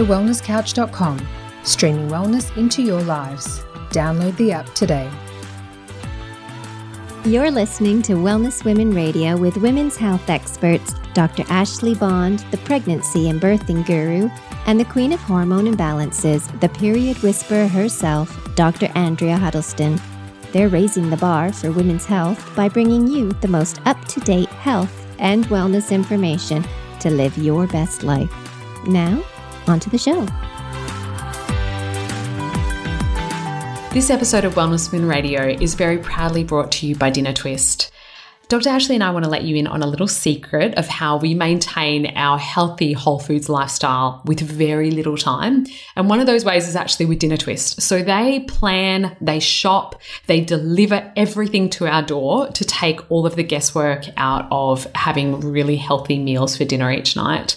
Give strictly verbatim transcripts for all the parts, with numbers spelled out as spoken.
the wellness couch dot com, streaming wellness into your lives. Download the app today. You're listening to Wellness Women Radio with women's health experts, Doctor Ashley Bond, the pregnancy and birthing guru, and the queen of hormone imbalances, the period whisperer herself, Doctor Andrea Huddleston. They're raising the bar for women's health by bringing you the most up-to-date health and wellness information to live your best life. Now, onto the show. This episode of Wellness Women Radio is very proudly brought to you by Dinner Twist. Doctor Ashley and I want to let you in on a little secret of how we maintain our healthy whole foods lifestyle with very little time. And one of those ways is actually with Dinner Twist. So they plan, they shop, they deliver everything to our door to take all of the guesswork out of having really healthy meals for dinner each night.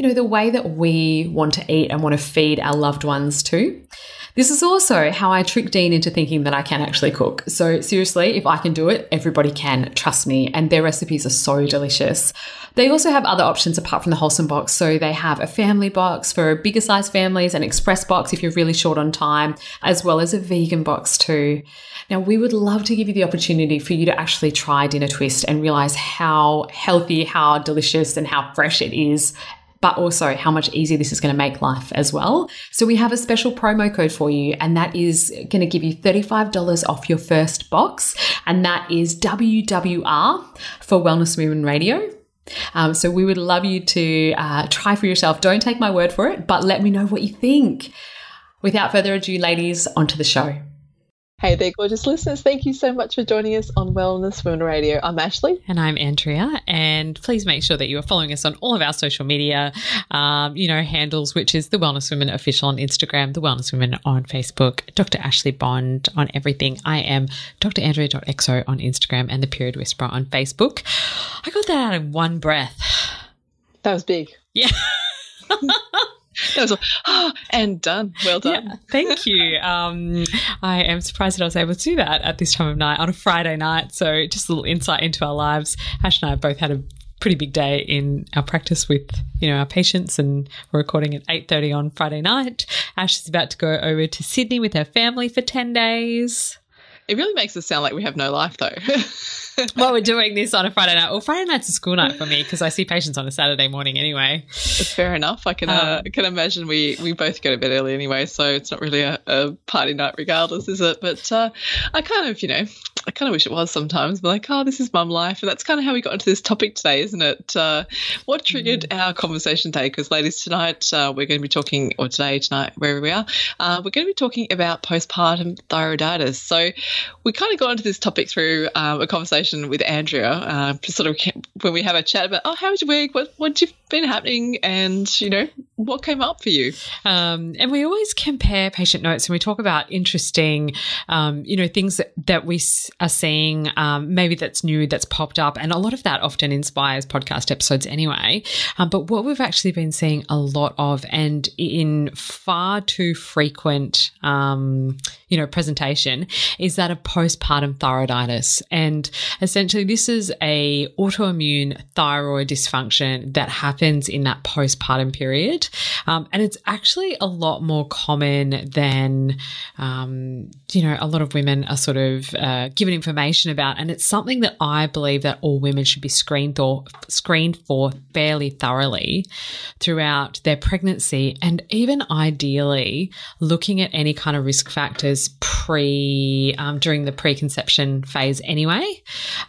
you know, the way that we want to eat and want to feed our loved ones too. This is also how I tricked Dean into thinking that I can actually cook. So seriously, if I can do it, everybody can, trust me. And their recipes are so delicious. They also have other options apart from the Wholesome Box. So they have a family box for bigger size families, an express box if you're really short on time, as well as a vegan box too. Now, we would love to give you the opportunity for you to actually try Dinner Twist and realize how healthy, how delicious, and how fresh it is, but also how much easier this is going to make life as well. So we have a special promo code for you, and that is going to give you thirty-five dollars off your first box, and that is W W R for Wellness Women Radio. Um, so we would love you to uh, try for yourself. Don't take my word for it, but let me know what you think. Without further ado, ladies, onto the show. Hey there, gorgeous listeners. Thank you so much for joining us on Wellness Women Radio. I'm Ashley. And I'm Andrea. And please make sure that you are following us on all of our social media, um, you know, handles, which is The Wellness Women Official on Instagram, The Wellness Women on Facebook, Doctor Ashley Bond on everything. I am Doctor Andrea dot X O on Instagram and The Period Whisperer on Facebook. I got that out in one breath. That was big. Yeah. That was like, oh, and done. Well done. Yeah, thank you. Um, I am surprised that I was able to do that at this time of night on a Friday night. So just a little insight into our lives. Ash and I have both had a pretty big day in our practice with, you know, our patients, and we're recording at eight thirty on Friday night. Ash is about to go over to Sydney with her family for ten days. It really makes us sound like we have no life, though. Well, we're doing this on a Friday night. Well, Friday night's a school night for me because I see patients on a Saturday morning anyway. It's fair enough. I can uh, um, can imagine we, we both go to bed early anyway, so it's not really a, a party night regardless, is it? But uh, I kind of, you know, I kind of wish it was sometimes. But like, oh, this is mum life. And that's kind of how we got into this topic today, isn't it? Uh, what triggered mm. our conversation today? Because, ladies, tonight uh, we're going to be talking, or today, tonight, wherever we are, uh, we're going to be talking about postpartum thyroiditis. So we kind of got into this topic through um, a conversation with Andrea, uh, sort of when we have a chat about, oh, how was your week? What, what's been happening? And, you know, what came up for you? Um, and we always compare patient notes, and we talk about interesting, um, you know, things that, that we are seeing, um, maybe that's new, that's popped up. And a lot of that often inspires podcast episodes anyway. Um, but what we've actually been seeing a lot of, and in far too frequent, um, you know, presentation, is that of postpartum thyroiditis. And essentially, this is a autoimmune thyroid dysfunction that happens in that postpartum period, um, and it's actually a lot more common than um, you know a lot of women are sort of uh, given information about. And it's something that I believe that all women should be screened for, screened for fairly thoroughly throughout their pregnancy, and even ideally looking at any kind of risk factors pre um, during the preconception phase anyway.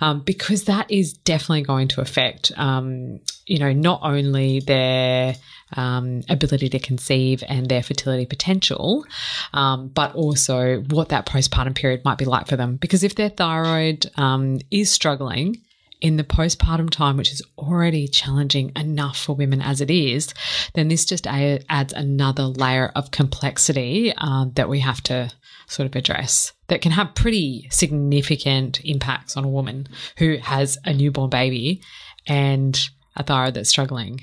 Um, because that is definitely going to affect, um, you know, not only their um, ability to conceive and their fertility potential, um, but also what that postpartum period might be like for them. Because if their thyroid um, is struggling, in the postpartum time, which is already challenging enough for women as it is, then this just adds another layer of complexity uh, that we have to sort of address that can have pretty significant impacts on a woman who has a newborn baby and a thyroid that's struggling.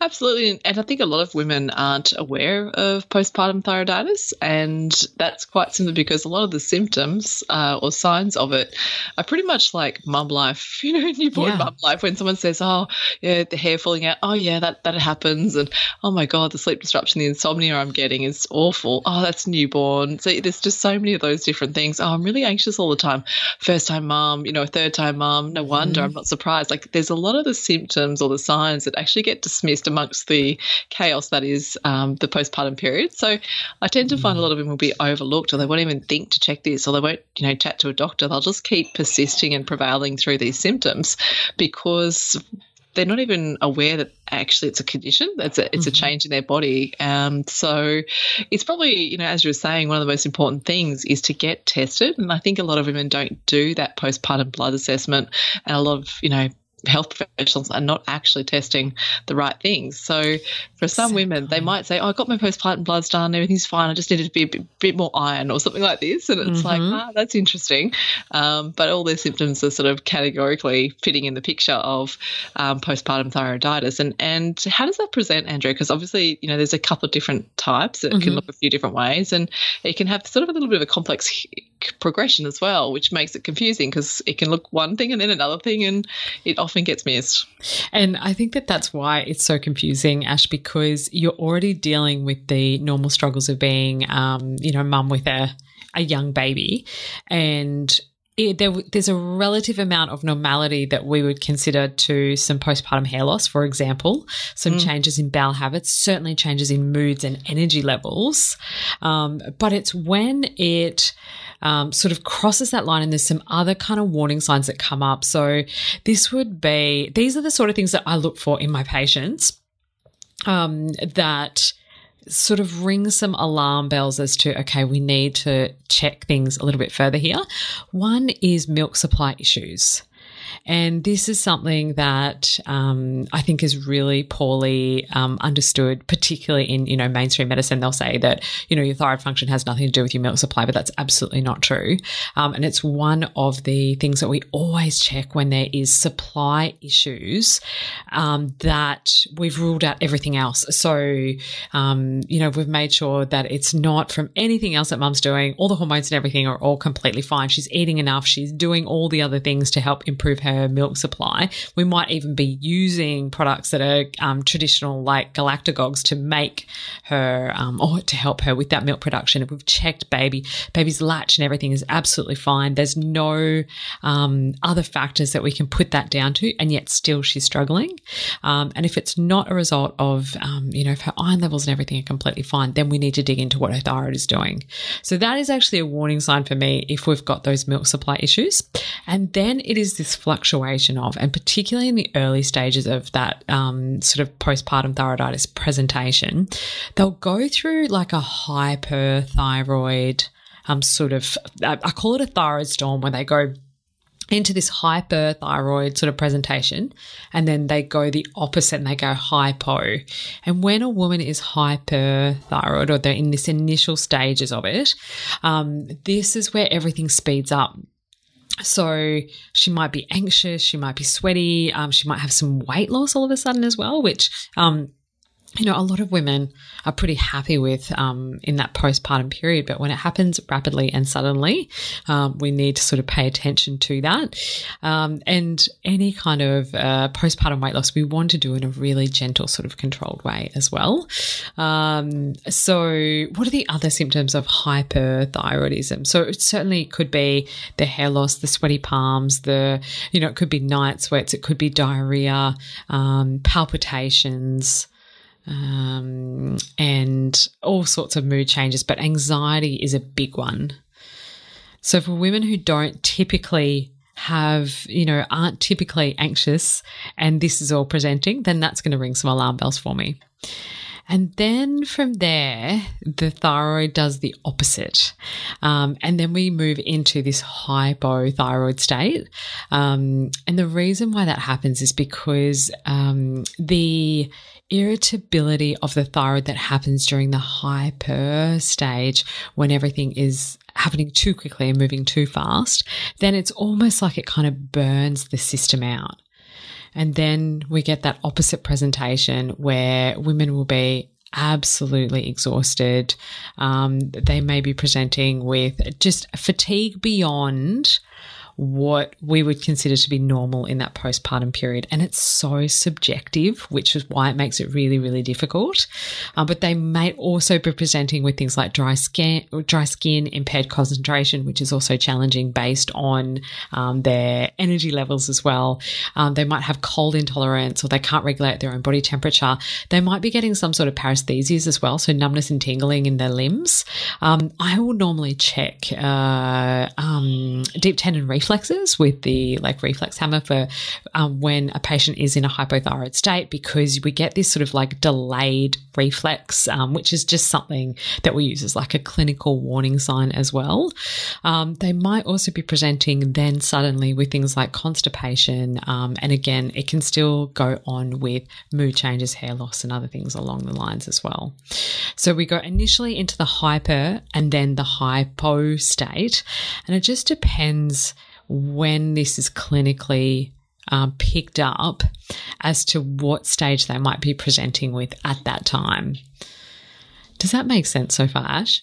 Absolutely. And I think a lot of women aren't aware of postpartum thyroiditis, and that's quite simply because a lot of the symptoms uh, or signs of it are pretty much like mum life, you know, newborn yeah. mum life, when someone says, oh, yeah, the hair falling out, oh, yeah, that, that happens, and oh, my God, the sleep disruption, the insomnia I'm getting is awful, oh, that's newborn. So there's just so many of those different things. Oh, I'm really anxious all the time, first-time mum, you know, third-time mum, no wonder, mm. I'm not surprised. Like there's a lot of the symptoms or the signs that actually get dismissed Dismissed amongst the chaos that is um, the postpartum period. So I tend to find a lot of women will be overlooked, or they won't even think to check this, or they won't, you know, chat to a doctor. They'll just keep persisting and prevailing through these symptoms because they're not even aware that actually it's a condition, it's a, it's mm-hmm. a change in their body. Um, so it's probably, you know, as you were saying, one of the most important things is to get tested. And I think a lot of women don't do that postpartum blood assessment, and a lot of, you know, health professionals are not actually testing the right things. So for some exactly. women, they might say, oh, I got my postpartum bloods done, everything's fine, I just needed to be a bit, bit more iron or something like this. And it's mm-hmm. like, ah, oh, that's interesting. Um, but all their symptoms are sort of categorically fitting in the picture of um, postpartum thyroiditis. And and how does that present, Andrea? Because obviously, you know, there's a couple of different types that mm-hmm. can look a few different ways, and it can have sort of a little bit of a complex progression as well, which makes it confusing because it can look one thing and then another thing, and it often gets missed. And I think that that's why it's so confusing, Ash, because you're already dealing with the normal struggles of being, um, you know, mum with a, a young baby, and It, there, there's a relative amount of normality that we would consider to some postpartum hair loss, for example, some mm. changes in bowel habits, certainly changes in moods and energy levels. Um, but it's when it um, sort of crosses that line, and there's some other kind of warning signs that come up. So this would be, these are the sort of things that I look for in my patients um, that sort of ring some alarm bells as to, okay, we need to check things a little bit further here. One is milk supply issues. And this is something that um, I think is really poorly um, understood, particularly in, you know, mainstream medicine. They'll say that, you know, your thyroid function has nothing to do with your milk supply, but that's absolutely not true. Um, and it's one of the things that we always check when there is supply issues um, that we've ruled out everything else. So, um, you know, we've made sure that it's not from anything else that mum's doing. All the hormones and everything are all completely fine. She's eating enough. She's doing all the other things to help improve her milk supply. We might even be using products that are um, traditional, like galactagogues, to make her um, or to help her with that milk production. If we've checked baby, baby's latch and everything is absolutely fine. There's no um, other factors that we can put that down to, and yet still she's struggling. Um, and if it's not a result of, um, you know, if her iron levels and everything are completely fine, then we need to dig into what her thyroid is doing. So that is actually a warning sign for me if we've got those milk supply issues. And then it is this flux fluctuation of, and particularly in the early stages of that um, sort of postpartum thyroiditis presentation, they'll go through like a hyperthyroid um, sort of, I call it a thyroid storm, where they go into this hyperthyroid sort of presentation, and then they go the opposite and they go hypo. And when a woman is hyperthyroid, or they're in this initial stages of it, um, this is where everything speeds up. So she might be anxious, she might be sweaty, um, she might have some weight loss all of a sudden as well, which, um, you know, a lot of women are pretty happy with um, in that postpartum period. But when it happens rapidly and suddenly, um, we need to sort of pay attention to that. Um, and any kind of uh, postpartum weight loss, we want to do in a really gentle sort of controlled way as well. Um, so what are the other symptoms of hyperthyroidism? So it certainly could be the hair loss, the sweaty palms, the, you know, it could be night sweats, it could be diarrhea, um, palpitations, Um, and all sorts of mood changes, but anxiety is a big one. So for women who don't typically have, you know, aren't typically anxious, and this is all presenting, then that's going to ring some alarm bells for me. And then from there, the thyroid does the opposite. Um, and then we move into this hypothyroid state. Um, and the reason why that happens is because um, the irritability of the thyroid that happens during the hyper stage, when everything is happening too quickly and moving too fast, then it's almost like it kind of burns the system out. And then we get that opposite presentation where women will be absolutely exhausted. Um, they may be presenting with just fatigue beyond what we would consider to be normal in that postpartum period. And it's so subjective, which is why it makes it really, really difficult. Um, but they may also be presenting with things like dry skin, dry skin, impaired concentration, which is also challenging based on um, their energy levels as well. Um, they might have cold intolerance, or they can't regulate their own body temperature. They might be getting some sort of paresthesias as well, so numbness and tingling in their limbs. Um, I will normally check uh, um, deep tendon reflex reflexes with the like reflex hammer for um, when a patient is in a hypothyroid state, because we get this sort of like delayed reflex, um, which is just something that we use as like a clinical warning sign as well. Um, they might also be presenting then suddenly with things like constipation. Um, and again, it can still go on with mood changes, hair loss, and other things along the lines as well. So we go initially into the hyper and then the hypo state, and it just depends when this is clinically um, picked up as to what stage they might be presenting with at that time. Does that make sense so far, Ash?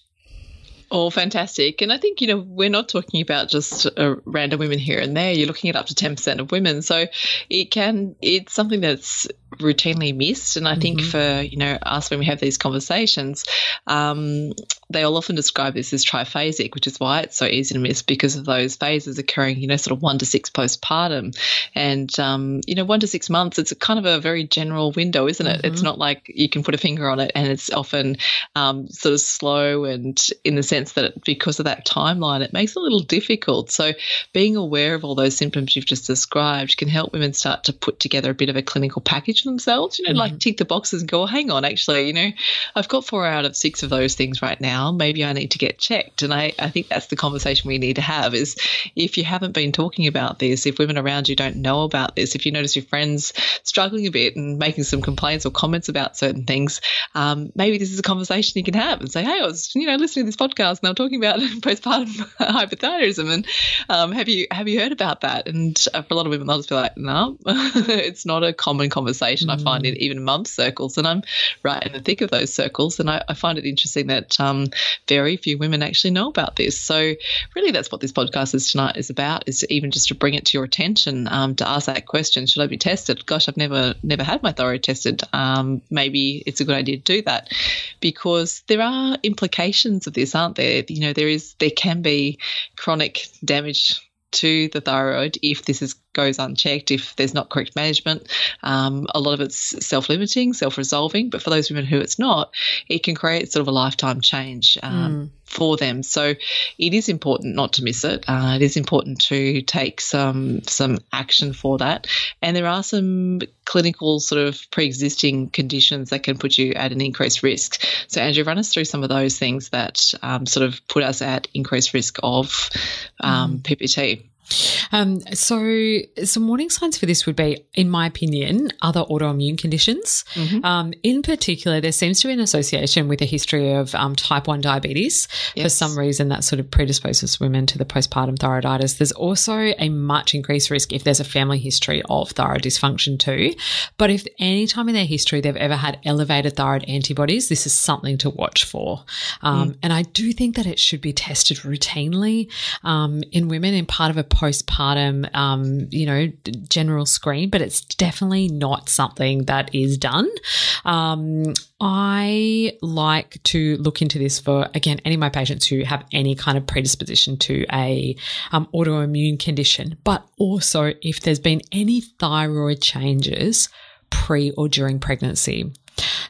Oh, fantastic. And I think, you know, we're not talking about just uh, random women here and there. You're looking at up to ten percent of women. So it can, it's something that's routinely missed. And I mm-hmm. think for, you know, us when we have these conversations, um, they all often describe this as triphasic, which is why it's so easy to miss, because of those phases occurring, you know, sort of one to six postpartum. And, um, you know, one to six months, it's a kind of a very general window, isn't it? Mm-hmm. It's not like you can put a finger on it, and it's often um, sort of slow, and in the sense that because of that timeline, it makes it a little difficult. So being aware of all those symptoms you've just described can help women start to put together a bit of a clinical package themselves, you know, mm-hmm. like tick the boxes and go, hang on, actually, you know, I've got four out of six of those things right now. Maybe I need to get checked. And I, I think that's the conversation we need to have, is if you haven't been talking about this, if women around you don't know about this, if you notice your friends struggling a bit and making some complaints or comments about certain things, um, maybe this is a conversation you can have and say, hey, I was, you know, listening to this podcast and I'm talking about postpartum hypothyroidism, and um, have you have you heard about that? And for a lot of women, they'll just be like, no, it's not a common conversation. Mm. I find it even in mum circles, and I'm right in the thick of those circles, and I, I find it interesting that um, very few women actually know about this. So really that's what this podcast is tonight is about, is even just to bring it to your attention, um, to ask that question, should I be tested? Gosh, I've never, never had my thyroid tested. Um, maybe it's a good idea to do that, because there are implications of this, aren't there? You know, there is, there can be chronic damage to the thyroid if this is goes unchecked, if there's not correct management. Um, a lot of it's self-limiting, self-resolving, but for those women who it's not, it can create sort of a lifetime change um, mm. for them. So it is important not to miss it. Uh, it is important to take some some action for that. And there are some clinical sort of pre-existing conditions that can put you at an increased risk. So Andrea, run us through some of those things that um, sort of put us at increased risk of um, mm. P P T. Um, so some warning signs for this would be, in my opinion, other autoimmune conditions. Mm-hmm. Um, in particular, there seems to be an association with a history of um, type one diabetes. Yes. For some reason, that sort of predisposes women to the postpartum thyroiditis. There's also a much increased risk if there's a family history of thyroid dysfunction too. But if any time in their history they've ever had elevated thyroid antibodies, this is something to watch for. Um, mm. And I do think that it should be tested routinely um, in women in part of a postpartum, um, you know, general screen, but it's definitely not something that is done. Um, I like to look into this for, again, any of my patients who have any kind of predisposition to a um, autoimmune condition, but also if there's been any thyroid changes pre or during pregnancy.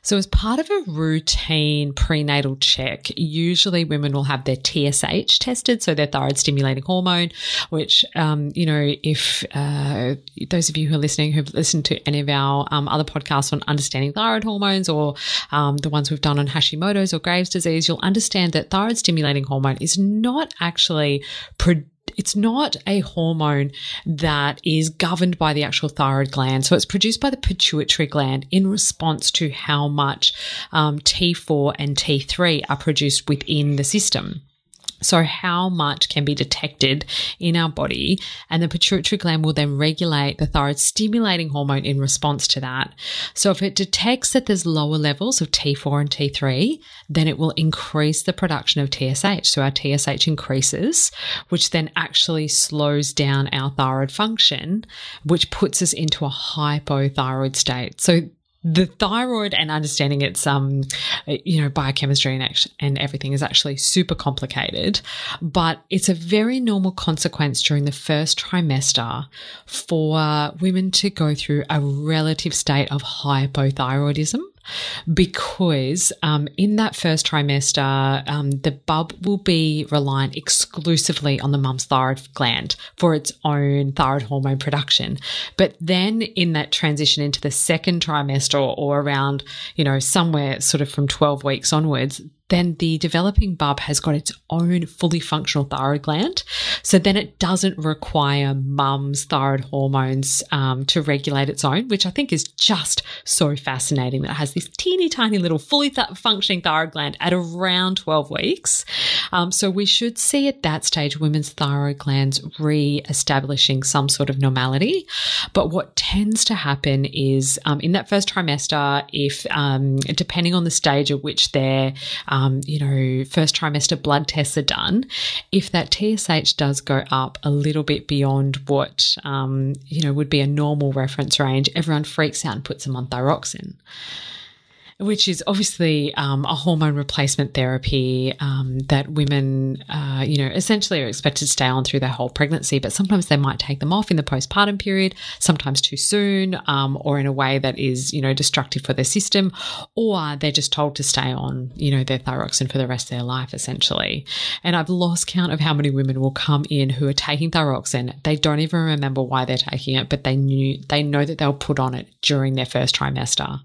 So as part of a routine prenatal check, usually women will have their T S H tested, so their thyroid stimulating hormone, which, um, you know, if uh, those of you who are listening who've listened to any of our um, other podcasts on understanding thyroid hormones or um, the ones we've done on Hashimoto's or Graves' disease, you'll understand that thyroid stimulating hormone is not actually produced. It's not a hormone that is governed by the actual thyroid gland. So it's produced by the pituitary gland in response to how much um, T four and T three are produced within the system. So how much can be detected in our body, and the pituitary gland will then regulate the thyroid stimulating hormone in response to that. So if it detects that there's lower levels of T four and T three, then it will increase the production of T S H. So our T S H increases, which then actually slows down our thyroid function, which puts us into a hypothyroid state. So the thyroid and understanding its, um, you know, biochemistry and, act- and everything is actually super complicated, but it's a very normal consequence during the first trimester for women to go through a relative state of hypothyroidism. Because um, in that first trimester, um, the bub will be reliant exclusively on the mum's thyroid gland for its own thyroid hormone production. But then in that transition into the second trimester or around, you know, somewhere sort of from twelve weeks onwards, then the developing bub has got its own fully functional thyroid gland. So then it doesn't require mum's thyroid hormones um, to regulate its own, which I think is just so fascinating that it has this teeny tiny little fully th- functioning thyroid gland at around twelve weeks. Um, so we should see at that stage women's thyroid glands re-establishing some sort of normality. But what tends to happen is um, in that first trimester, if um, depending on the stage at which they're um, Um, you know, first trimester blood tests are done, if that T S H does go up a little bit beyond what, um, you know, would be a normal reference range, everyone freaks out and puts them on thyroxine, which is obviously um, a hormone replacement therapy um, that women, uh, you know, essentially are expected to stay on through their whole pregnancy, but sometimes they might take them off in the postpartum period, sometimes too soon um, or in a way that is, you know, destructive for their system, or they're just told to stay on, you know, their thyroxine for the rest of their life essentially. And I've lost count of how many women will come in who are taking thyroxine. They don't even remember why they're taking it, but they knew they know that they were put on it during their first trimester.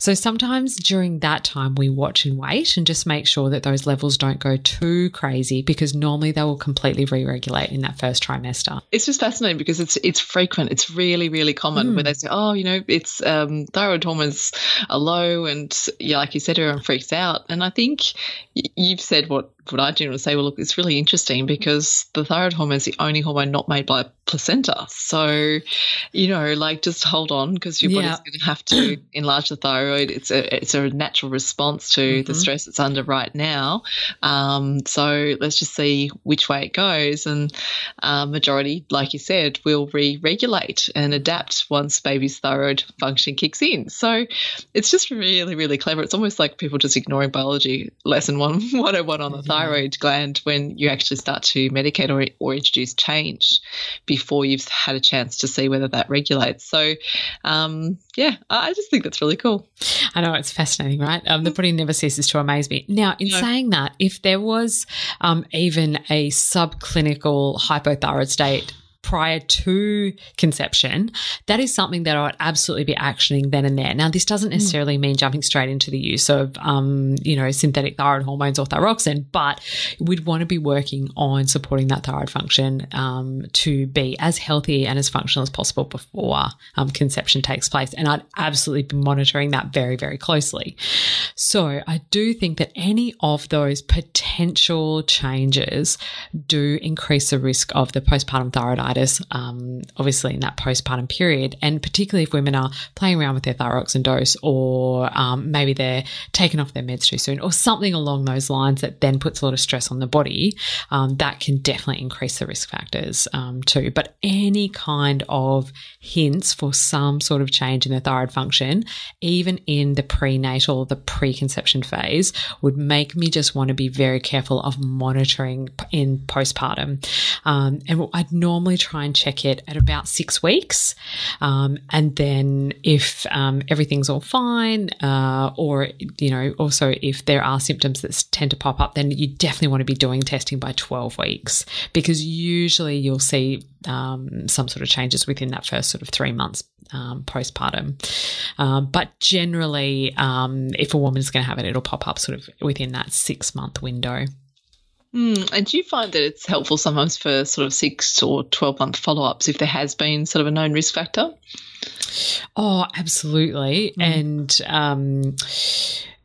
So sometimes Sometimes during that time, we watch and wait and just make sure that those levels don't go too crazy, because normally they will completely re-regulate in that first trimester. It's just fascinating because it's it's frequent. It's really, really common mm. where they say, oh, you know, it's um, thyroid hormones are low and yeah, like you said, everyone freaks out. And I think you've said what, what I generally say, well, look, it's really interesting because the thyroid hormone is the only hormone not made by placenta. So, you know, like just hold on because your yeah. body's going to have to enlarge the thyroid. It's a, it's a natural response to mm-hmm. the stress it's under right now. Um, so let's just see which way it goes. And uh, majority, like you said, will re-regulate and adapt once baby's thyroid function kicks in. So it's just really, really clever. It's almost like people just ignoring biology lesson one, one oh one on the thyroid. thyroid gland when you actually start to medicate or, or introduce change before you've had a chance to see whether that regulates. So, um, yeah, I just think that's really cool. I know, it's fascinating, right? Um, the body never ceases to amaze me. Now, in no. saying that, if there was um, even a subclinical hypothyroid state prior to conception, that is something that I would absolutely be actioning then and there. Now, this doesn't necessarily mean jumping straight into the use of, um, you know, synthetic thyroid hormones or thyroxine, but we'd want to be working on supporting that thyroid function um, to be as healthy and as functional as possible before um, conception takes place. And I'd absolutely be monitoring that very, very closely. So I do think that any of those potential changes do increase the risk of the postpartum thyroiditis, Um, obviously in that postpartum period, and particularly if women are playing around with their thyroxine dose or um, maybe they're taken off their meds too soon or something along those lines that then puts a lot of stress on the body, um, that can definitely increase the risk factors um, too. But any kind of hints for some sort of change in the thyroid function, even in the prenatal, the preconception phase, would make me just want to be very careful of monitoring in postpartum. Um, and I'd normally try try and check it at about six weeks. Um, and then if um, everything's all fine uh, or, you know, also if there are symptoms that tend to pop up, then you definitely want to be doing testing by twelve weeks, because usually you'll see um, some sort of changes within that first sort of three months um, postpartum. Um, but generally, um, if a woman's going to have it, it'll pop up sort of within that six-month window. Mm, and do you find that it's helpful sometimes for sort of six or twelve-month follow-ups if there has been sort of a known risk factor? Oh, absolutely. Mm. And um,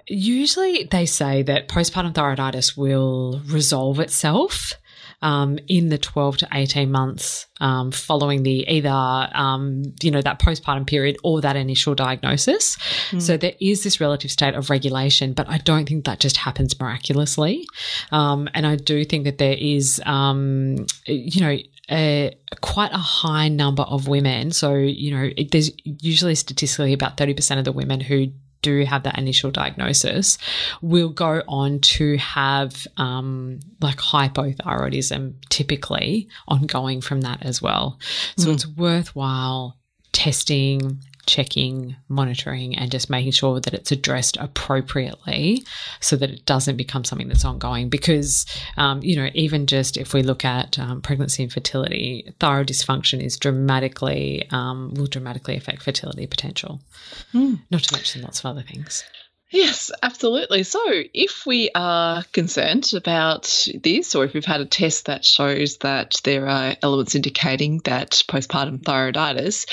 usually they say that postpartum thyroiditis will resolve itself um, in the twelve to eighteen months um, following the either, um, you know, that postpartum period or that initial diagnosis. Mm. So there is this relative state of regulation, but I don't think that just happens miraculously. Um, and I do think that there is, um, you know, a, quite a high number of women. So, you know, it, there's usually statistically about thirty percent of the women who do have that initial diagnosis will go on to have um, like hypothyroidism typically ongoing from that as well. So mm. it's worthwhile testing, checking, monitoring, and just making sure that it's addressed appropriately so that it doesn't become something that's ongoing, because, um, you know, even just if we look at um, pregnancy and fertility, thyroid dysfunction is dramatically, um, will dramatically affect fertility potential, mm. not to mention lots of other things. Yes, absolutely. So if we are concerned about this, or if we've had a test that shows that there are elements indicating that postpartum thyroiditis,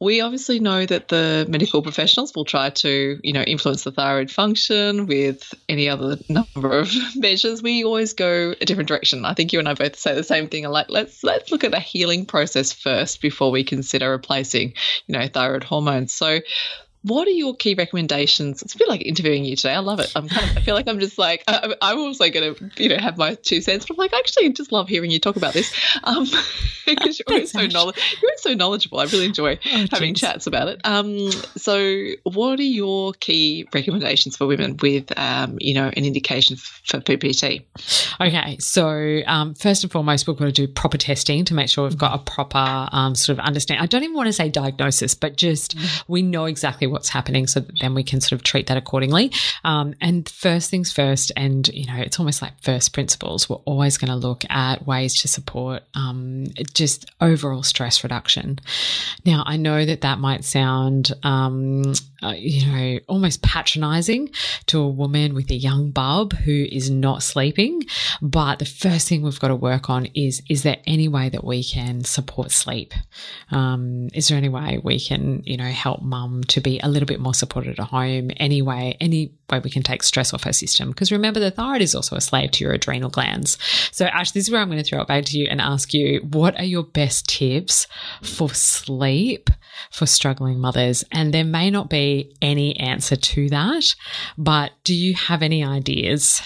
we obviously know that the medical professionals will try to, you know, influence the thyroid function with any other number of measures. We always go a different direction. I think you and I both say the same thing. I'm like, let's let's look at a healing process first before we consider replacing, you know, thyroid hormones. So what are your key recommendations? It's a bit like interviewing you today. I love it. I'm kind of, I feel like I'm just like, I, I'm also going to, you know, have my two cents. But I'm like, I actually just love hearing you talk about this. Um, because you're always so knowledgeable. You're always so knowledgeable. I really enjoy oh, having geez. chats about it. Um, so what are your key recommendations for women with, um, you know, an indication for P P T? Okay. So um, first and foremost, we're going to do proper testing to make sure we've got a proper um, sort of understanding. I don't even want to say diagnosis, but just we know exactly what what's happening, so that then we can sort of treat that accordingly. Um, and first things first, and, you know, it's almost like first principles. We're always going to look at ways to support um, just overall stress reduction. Now, I know that that might sound, um, uh, you know, almost patronizing to a woman with a young bub who is not sleeping, but the first thing we've got to work on is, is there any way that we can support sleep? Um, is there any way we can, you know, help mum to be a little bit more supported at home anyway, any way we can take stress off her system? Because remember, the thyroid is also a slave to your adrenal glands. So, Ash, this is where I'm going to throw it back to you and ask you, what are your best tips for sleep for struggling mothers? And there may not be any answer to that, but do you have any ideas?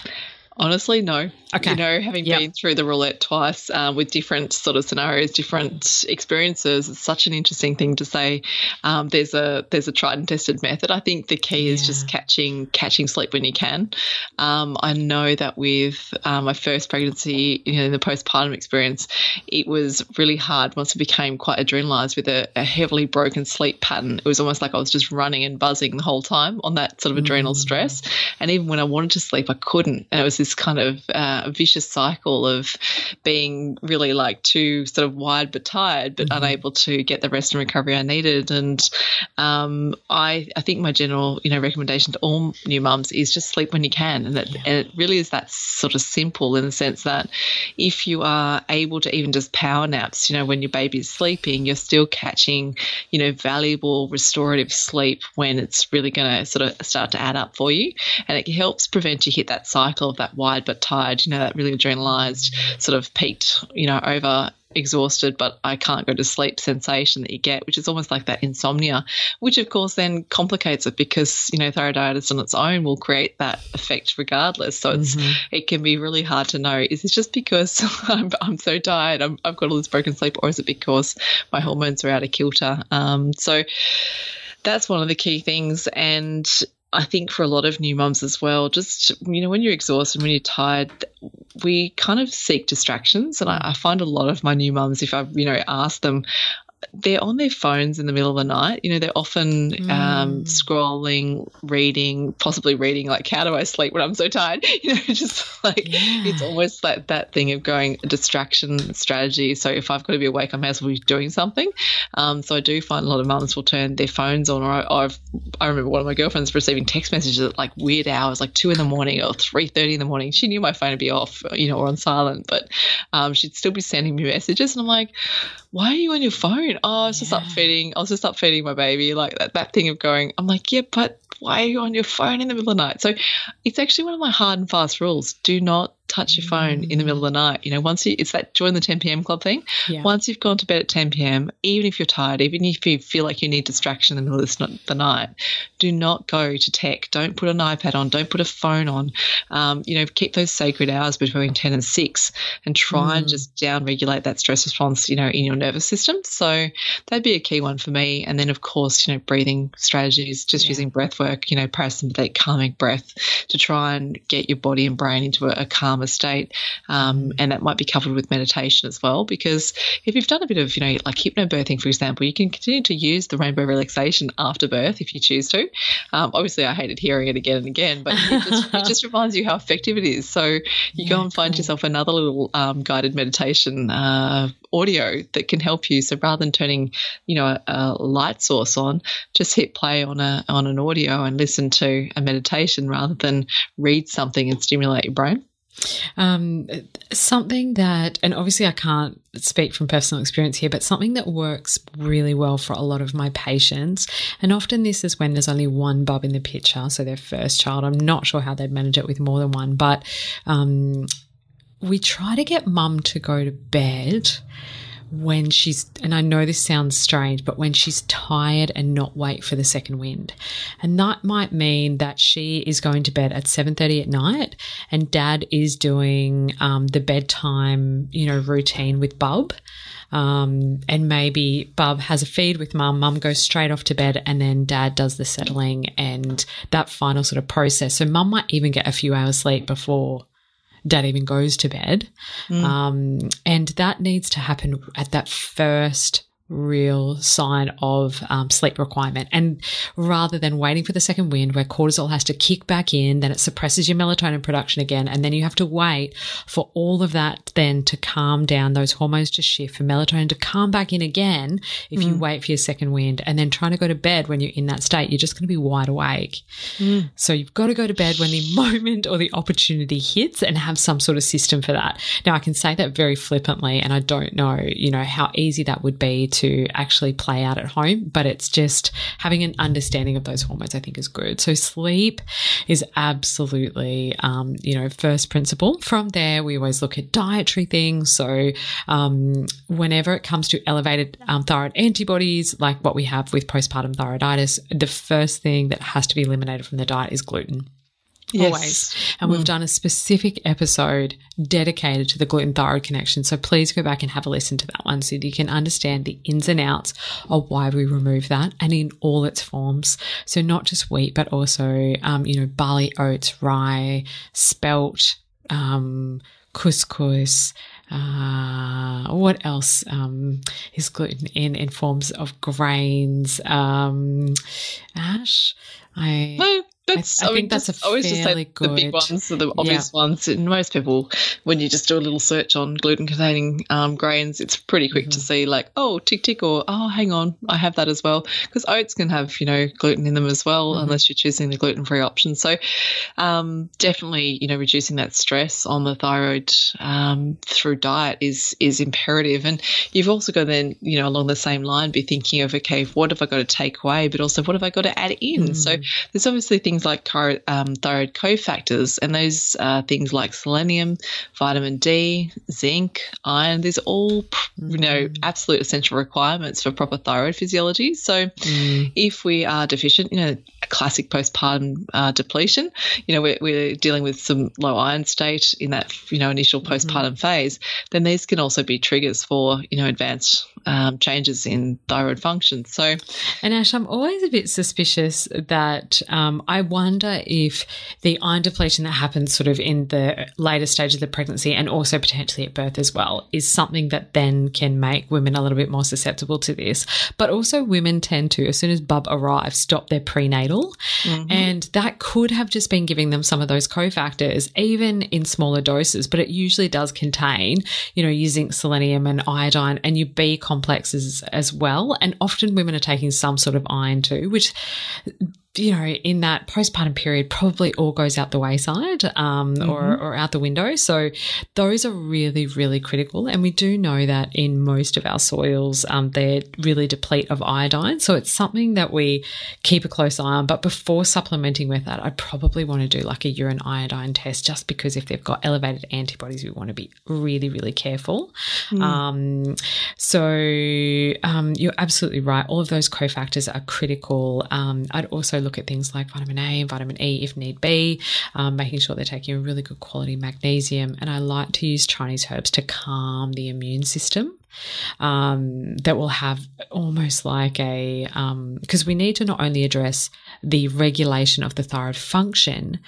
Honestly, no. Okay. You know, having yep. been through the roulette twice uh, with different sort of scenarios, different experiences, it's such an interesting thing to say. Um, there's a there's a tried and tested method. I think the key yeah. is just catching catching sleep when you can. Um, I know that with uh, my first pregnancy, you know, the postpartum experience, it was really hard once it became quite adrenalised with a, a heavily broken sleep pattern. It was almost like I was just running and buzzing the whole time on that sort of mm. adrenal stress. And even when I wanted to sleep, I couldn't. And it was this kind of uh, vicious cycle of being really like too sort of wide but tired but mm-hmm. unable to get the rest and recovery I needed. And um, I, I think my general, you know, recommendation to all new mums is just sleep when you can. And, that, yeah. and it really is that sort of simple, in the sense that if you are able to even just power naps, you know, when your baby's sleeping, you're still catching, you know, valuable restorative sleep when it's really going to sort of start to add up for you. And it helps prevent you hit that cycle of that wide but tired, you know, that really adrenalized sort of peaked, you know, over exhausted but I can't go to sleep sensation that you get, which is almost like that insomnia, which of course then complicates it, because, you know, thyroiditis on its own will create that effect regardless. So it's mm-hmm. it can be really hard to know, is it just because I'm, I'm so tired, I'm, I've got all this broken sleep, or is it because my hormones are out of kilter? Um, so that's one of the key things. And I think for a lot of new mums as well, just, you know, when you're exhausted, when you're tired, we kind of seek distractions. And I, I find a lot of my new mums, if I, you know, ask them, they're on their phones in the middle of the night. You know, they're often mm. um, scrolling, reading, possibly reading, like, how do I sleep when I'm so tired? You know, just like yeah. it's almost like that thing of going distraction strategy. So if I've got to be awake, I may as well be doing something. Um, so I do find a lot of mums will turn their phones on. Or I, I've, I remember one of my girlfriends receiving text messages at like weird hours, like two in the morning or three thirty in the morning. She knew my phone would be off, you know, or on silent, but um, she'd still be sending me messages. And I'm like, why are you on your phone? Oh, I was just yeah. up feeding. I was just up feeding my baby. Like that, that thing of going, I'm like, yeah, but why are you on your phone in the middle of the night? So it's actually one of my hard and fast rules. Do not touch your phone mm. in the middle of the night. You know, once you, it's that join the ten p.m. club thing. Yeah. Once you've gone to bed at ten p.m., even if you're tired, even if you feel like you need distraction in the middle of the night, do not go to tech. Don't put an iPad on. Don't put a phone on. Um, you know, keep those sacred hours between ten and six and try mm. and just down-regulate that stress response, you know, in your nervous system. So that'd be a key one for me. And then, of course, you know, breathing strategies, just yeah. using breath work, you know, parasympathetic calming breath to try and get your body and brain into a, a calm state, um, and that might be covered with meditation as well, because if you've done a bit of, you know, like hypnobirthing, for example, you can continue to use the rainbow relaxation after birth if you choose to. Um, obviously, I hated hearing it again and again, but it just, it just reminds you how effective it is. So you yeah, go and find cool. yourself another little um, guided meditation uh, audio that can help you. So rather than turning, you know, a, a light source on, just hit play on a on an audio and listen to a meditation rather than read something and stimulate your brain. Um, something that, and obviously I can't speak from personal experience here, but something that works really well for a lot of my patients, and often this is when there's only one bub in the picture, so their first child. I'm not sure how they'd manage it with more than one, but um, we try to get mum to go to bed when she's, and I know this sounds strange, but when she's tired and not wait for the second wind. And that might mean that she is going to bed at seven thirty at night and dad is doing um, the bedtime, you know, routine with bub. Um, and maybe bub has a feed with mum, mum goes straight off to bed, and then dad does the settling and that final sort of process. So mum might even get a few hours sleep before dad even goes to bed. Mm. Um, and that needs to happen at that first real sign of um, sleep requirement. And rather than waiting for the second wind where cortisol has to kick back in, then it suppresses your melatonin production again, and then you have to wait for all of that then to calm down, those hormones to shift, for melatonin to calm back in again if mm. you wait for your second wind, and then trying to go to bed when you're in that state, you're just going to be wide awake. Mm. So you've got to go to bed when the moment or the opportunity hits and have some sort of system for that. Now, I can say that very flippantly, and I don't know, you know, how easy that would be to to actually play out at home, but it's just having an understanding of those hormones, I think, is good. So sleep is absolutely, um, you know, first principle. From there, we always look at dietary things. So um, whenever it comes to elevated um, thyroid antibodies, like what we have with postpartum thyroiditis, the first thing that has to be eliminated from the diet is gluten. Yes. Always. And mm. we've done a specific episode dedicated to the gluten thyroid connection. So please go back and have a listen to that one so that you can understand the ins and outs of why we remove that, and in all its forms. So not just wheat, but also, um, you know, barley, oats, rye, spelt, um, couscous. Uh, what else um, is gluten in? In forms of grains. Um, Ash, I. No. That's, I, I, I mean, think that's just, a fairly always just say good. The big ones are the obvious yeah. ones. And most people, when you just do a little search on gluten-containing um, grains, it's pretty quick mm-hmm. to see like, oh, tick, tick, or, oh, hang on, I have that as well. Because oats can have, you know, gluten in them as well, mm-hmm. unless you're choosing the gluten-free option. So um, definitely, you know, reducing that stress on the thyroid um, through diet is is imperative. And you've also got then, you know, along the same line, be thinking of, okay, what have I got to take away, but also what have I got to add in? Mm-hmm. So there's obviously things like um, thyroid cofactors, and those uh, things like selenium, vitamin D, zinc, iron. These are all, you know, absolute essential requirements for proper thyroid physiology. So mm. if we are deficient, you know, classic postpartum uh, depletion. You know, we're, we're dealing with some low iron state in that, you know, initial postpartum mm-hmm. phase, then these can also be triggers for, you know, advanced um, changes in thyroid function. So, and Ash, I'm always a bit suspicious that um, I wonder if the iron depletion that happens sort of in the later stage of the pregnancy and also potentially at birth as well is something that then can make women a little bit more susceptible to this. But also women tend to, as soon as bub arrives, stop their prenatal. Mm-hmm. And that could have just been giving them some of those cofactors, even in smaller doses. But it usually does contain, you know, your zinc, selenium and iodine and your B complexes as well. And often women are taking some sort of iron too, which, you know, in that postpartum period probably all goes out the wayside um, mm-hmm. or, or out the window. So those are really, really critical. And we do know that in most of our soils, um, they're really deplete of iodine. So it's something that we keep a close eye on. But before supplementing with that, I probably want to do like a urine iodine test, just because if they've got elevated antibodies, we want to be really, really careful. Mm. Um, so um, you're absolutely right. All of those cofactors are critical. Um, I'd also look Look at things like vitamin A and vitamin E if need be, um, making sure they're taking a really good quality magnesium. And I like to use Chinese herbs to calm the immune system. Um, that will have almost like a, because um, we need to not only address the regulation of the thyroid function,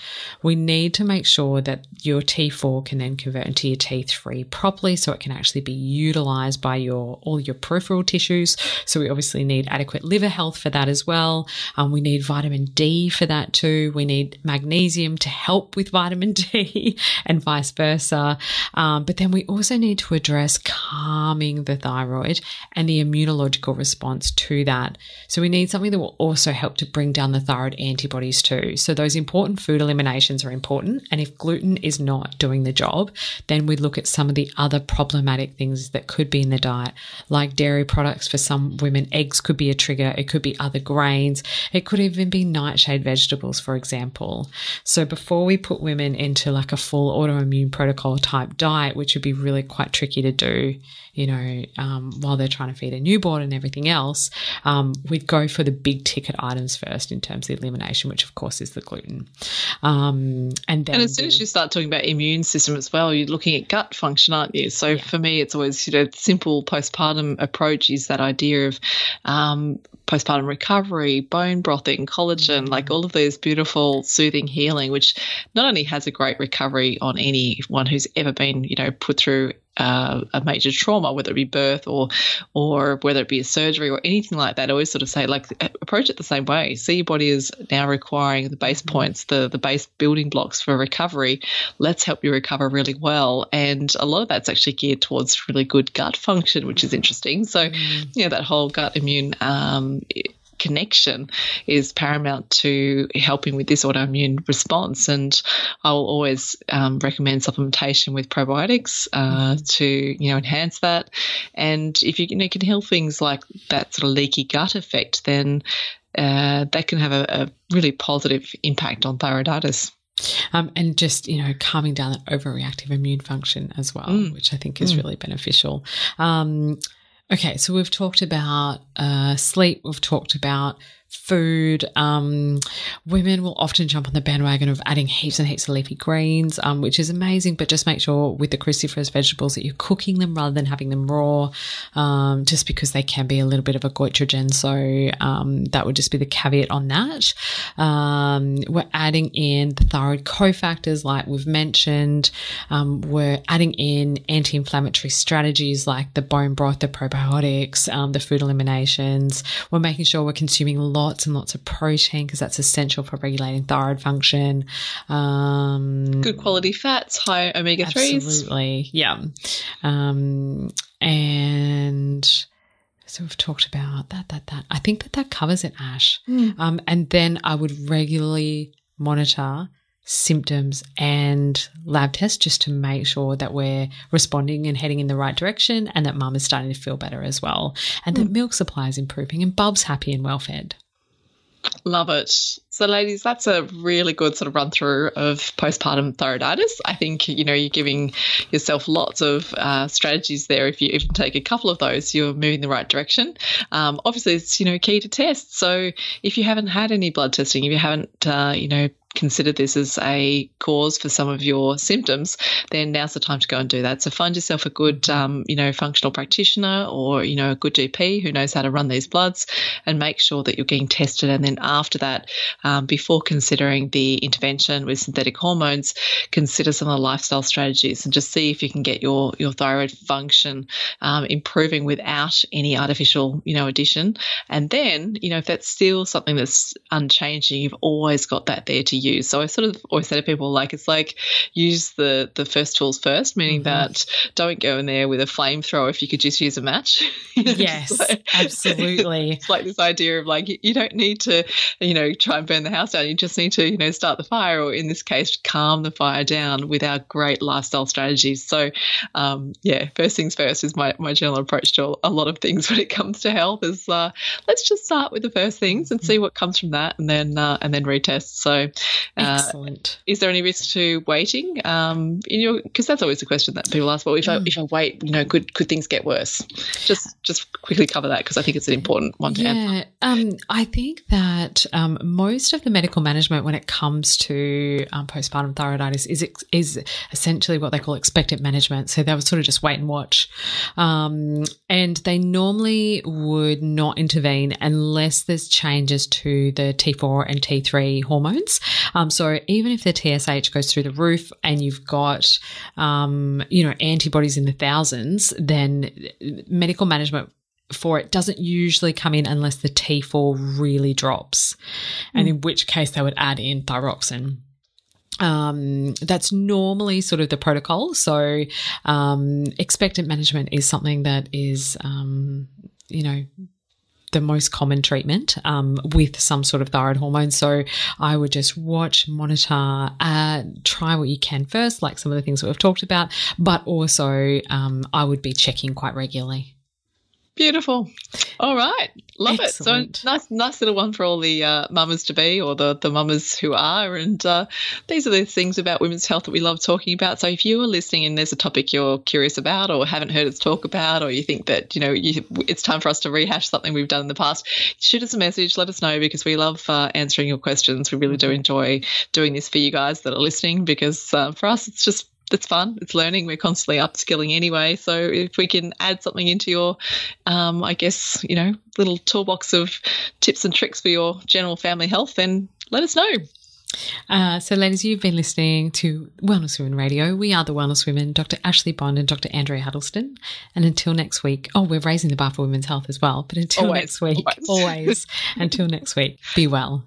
we need to make sure that your T four can then convert into your T three properly, so it can actually be utilized by your all your peripheral tissues. So we obviously need adequate liver health for that as well. Um, we need vitamin D for that too. We need magnesium to help with vitamin D and vice versa. Um, but then we also need to address calming the thyroid and the immunological response to that. So we need something that will also help to bring down the thyroid antibodies too. So those important food eliminations are important. And if gluten is not doing the job, then we look at some of the other problematic things that could be in the diet, like dairy products. For some women, eggs could be a trigger. It could be other grains. It could even be nightshade vegetables, for example. So before we put women into like a full autoimmune protocol type diet, which would be really quite tricky to do, you know, Um, while they're trying to feed a newborn and everything else, um, we'd go for the big ticket items first in terms of the elimination, which of course is the gluten. Um, and then and as soon the, as you start talking about immune system as well, you're looking at gut function, aren't you? So yeah. For me, it's always, you know, simple postpartum approach is that idea of um, postpartum recovery, bone brothing, collagen, mm-hmm. like all of these beautiful soothing healing, which not only has a great recovery on anyone who's ever been, you know, put through Uh, a major trauma, whether it be birth or or whether it be a surgery or anything like that. I always sort of say, like, approach it the same way. See, your body is now requiring the base points, the, the base building blocks for recovery. Let's help you recover really well. And a lot of that's actually geared towards really good gut function, which is interesting. So, you know, that whole gut immune um, it, connection is paramount to helping with this autoimmune response. And I will always um, recommend supplementation with probiotics uh, mm-hmm. to, you know, enhance that. And if you, you know, can heal things like that sort of leaky gut effect, then uh, that can have a, a really positive impact on thyroiditis. Um, and just, you know, calming down that overreactive immune function as well, mm. which I think is mm. really beneficial. Um Okay, so we've talked about uh, sleep, we've talked about food. Um, women will often jump on the bandwagon of adding heaps and heaps of leafy greens, um, which is amazing, but just make sure with the cruciferous vegetables that you're cooking them rather than having them raw, um, just because they can be a little bit of a goitrogen. So um, that would just be the caveat on that. Um, we're adding in the thyroid cofactors like we've mentioned. Um, we're adding in anti-inflammatory strategies like the bone broth, the probiotics, Um, the food eliminations. We're making sure we're consuming lots and lots of protein because that's essential for regulating thyroid function. Um, Good quality fats, high omega threes. Absolutely, yeah. Um, and... So we've talked about that, that, that. I think that that covers it, Ash. Mm. Um, and then I would regularly monitor symptoms and lab tests just to make sure that we're responding and heading in the right direction and that mum is starting to feel better as well and mm. that milk supply is improving and bub's happy and well fed. Love it. So, ladies, that's a really good sort of run through of postpartum thyroiditis. I think, you know, you're giving yourself lots of uh, strategies there. If you even take a couple of those, you're moving the right direction. Um, obviously, it's, you know, key to test. So if you haven't had any blood testing, if you haven't, uh, you know, consider this as a cause for some of your symptoms, then now's the time to go and do that. So find yourself a good, um, you know, functional practitioner or, you know, a good G P who knows how to run these bloods, and make sure that you're getting tested. And then after that, um, before considering the intervention with synthetic hormones, consider some of the lifestyle strategies and just see if you can get your, your thyroid function um, improving without any artificial, you know, addition. And then, you know, if that's still something that's unchanging, you've always got that there to use. So I sort of always say to people, like, it's like use the the first tools first, meaning mm-hmm. that don't go in there with a flamethrower if you could just use a match. Yes, like, absolutely. It's like this idea of like, you don't need to, you know, try and burn the house down. You just need to, you know, start the fire, or in this case, calm the fire down with our great lifestyle strategies. So, um, yeah, first things first is my, my general approach to a lot of things when it comes to health is uh, let's just start with the first things and mm-hmm. see what comes from that, and then uh, and then retest. So, Uh, Excellent. Is there any risk to waiting? Um, in your, because that's always the question that people ask. Well, if I mm. if I wait, you know, could could things get worse? Just just quickly cover that, because I think it's an important one to yeah. answer. Um, I think that um, most of the medical management when it comes to um, postpartum thyroiditis is is essentially what they call expectant management. So they would sort of just wait and watch, um, and they normally would not intervene unless there's changes to the T four and T three hormones. Um, so even if the T S H goes through the roof and you've got, um, you know, antibodies in the thousands, then medical management for it doesn't usually come in unless the T four really drops, and mm. in which case they would add in thyroxine. Um, that's normally sort of the protocol. So um, expectant management is something that is, um, you know, the most common treatment um, with some sort of thyroid hormone. So I would just watch, monitor, uh, try what you can first, like some of the things that we've talked about, but also um, I would be checking quite regularly. Beautiful. All right. Love Excellent. It. So nice nice little one for all the uh, mamas to be, or the, the mamas who are. And uh, these are the things about women's health that we love talking about. So if you are listening and there's a topic you're curious about or haven't heard us talk about, or you think that, you know, you, it's time for us to rehash something we've done in the past, shoot us a message, let us know, because we love uh, answering your questions. We really do enjoy doing this for you guys that are listening, because uh, for us it's just, it's fun. It's learning. We're constantly upskilling anyway. So if we can add something into your, um, I guess, you know, little toolbox of tips and tricks for your general family health, then let us know. Uh, so, ladies, you've been listening to Wellness Women Radio. We are the Wellness Women, Doctor Ashley Bond and Doctor Andrea Huddleston. And until next week, oh, we're raising the bar for women's health as well. But until always, next week, always, always until next week, be well.